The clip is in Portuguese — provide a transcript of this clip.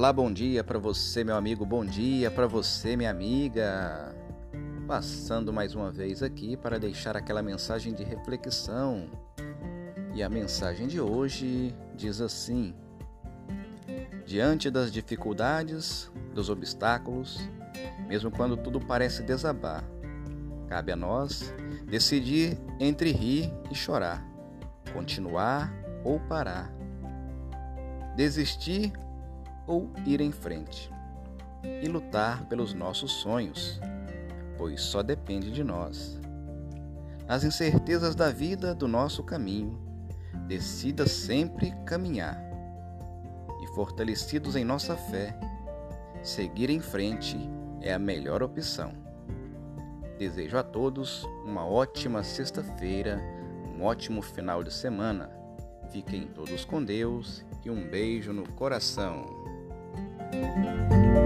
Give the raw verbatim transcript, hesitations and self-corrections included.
Olá, bom dia para você, meu amigo, bom dia para você, minha amiga. Passando mais uma vez aqui para deixar aquela mensagem de reflexão. E a mensagem de hoje diz assim: diante das dificuldades, dos obstáculos, mesmo quando tudo parece desabar, cabe a nós decidir entre rir e chorar, continuar ou parar, desistir ou ir em frente e lutar pelos nossos sonhos, pois só depende de nós. Nas incertezas da vida, do nosso caminho, decida sempre caminhar e, fortalecidos em nossa fé, seguir em frente é a melhor opção. Desejo a todos uma ótima sexta-feira, um ótimo final de semana. Fiquem todos com Deus e um beijo no coração. Thank you.